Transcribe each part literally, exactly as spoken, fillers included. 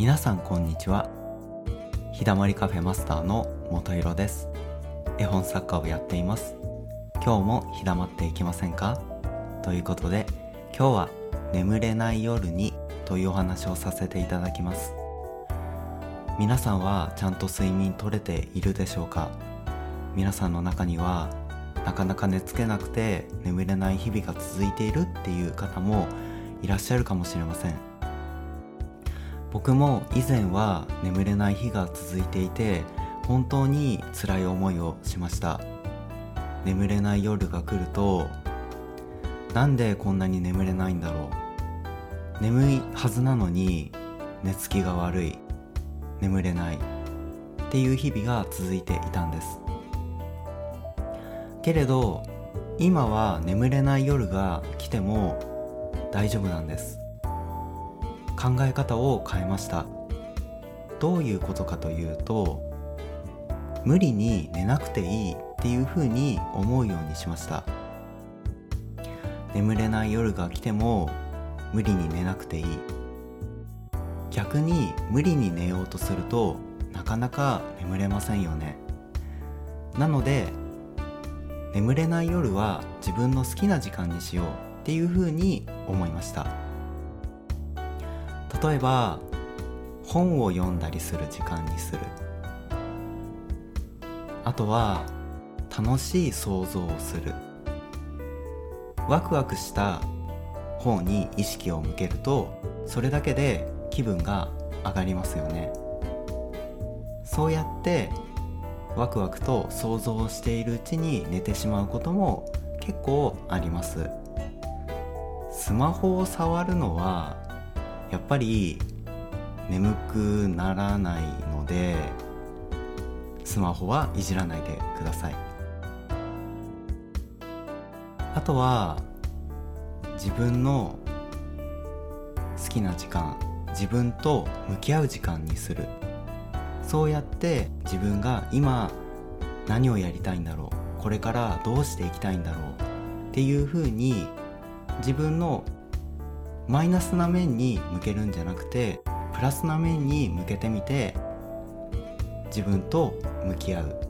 皆さんこんにちは。日だまりカフェマスターの元弘です。絵本作家をやっています。今日も日だまっていきませんかということで、今日は眠れない夜にというお話をさせていただきます。皆さんはちゃんと睡眠取れているでしょうか？皆さんの中にはなかなか寝つけなくて眠れない日々が続いているっていう方もいらっしゃるかもしれません。僕も以前は眠れない日が続いていて、本当に辛い思いをしました。眠れない夜が来ると、なんでこんなに眠れないんだろう、眠いはずなのに寝つきが悪い、眠れないっていう日々が続いていたんです。けれど今は眠れない夜が来ても大丈夫なんです。考え方を変えました。どういうことかというと、無理に寝なくていいっていうふうに思うようにしました。眠れない夜が来ても無理に寝なくていい。逆に無理に寝ようとするとなかなか眠れませんよね。なので眠れない夜は自分の好きな時間にしようっていうふうに思いました。例えば本を読んだりする時間にする。あとは楽しい想像をする。ワクワクした方に意識を向けると、それだけで気分が上がりますよね。そうやってワクワクと想像しているうちに寝てしまうことも結構あります。スマホを触るのはやっぱり眠くならないので、スマホはいじらないでください。あとは自分の好きな時間、自分と向き合う時間にする。そうやって自分が今何をやりたいんだろう、これからどうしていきたいんだろうっていうふうに、自分のマイナスな面に向けるんじゃなくてプラスな面に向けてみて、自分と向き合う。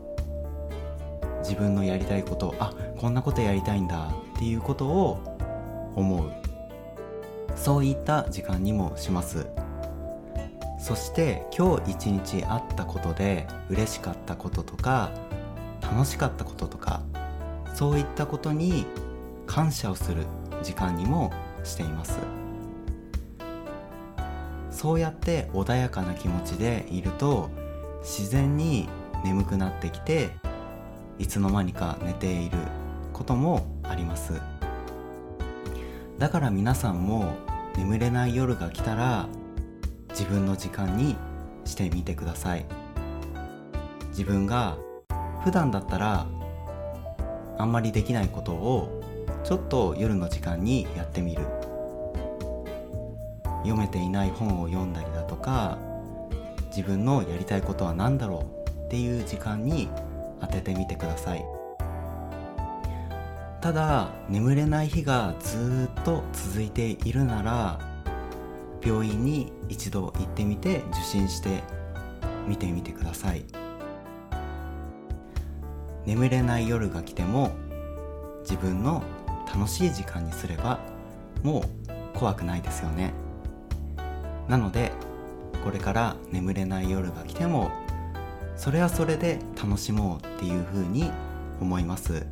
自分のやりたいこと、あ、こんなことやりたいんだっていうことを思う。そういった時間にもします。そして今日一日あったことで嬉しかったこととか楽しかったこととか、そういったことに感謝をする時間にもしています。そうやって穏やかな気持ちでいると自然に眠くなってきて、いつの間にか寝ていることもあります。だから皆さんも眠れない夜が来たら自分の時間にしてみてください。自分が普段だったらあんまりできないことをちょっと夜の時間にやってみる。読めていない本を読んだりだとか、自分のやりたいことは何だろうっていう時間に当ててみてください。ただ眠れない日がずっと続いているなら、病院に一度行ってみて受診して見てみてください。眠れない夜が来ても自分の楽しい時間にすればもう怖くないですよね。なのでこれから眠れない夜が来てもそれはそれで楽しもうっていう風に思います。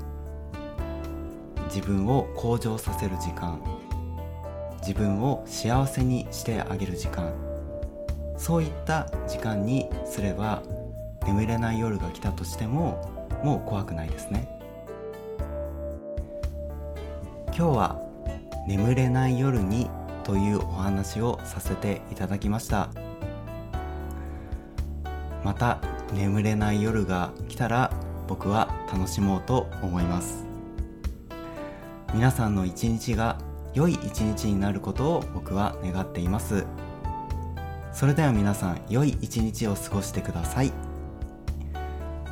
自分を向上させる時間、自分を幸せにしてあげる時間、そういった時間にすれば眠れない夜が来たとしてももう怖くないですね。今日は眠れない夜にというお話をさせていただきました。また眠れない夜が来たら僕は楽しもうと思います。皆さんの一日が良い一日になることを僕は願っています。それでは皆さん、良い一日を過ごしてください。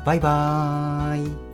バイバーイ。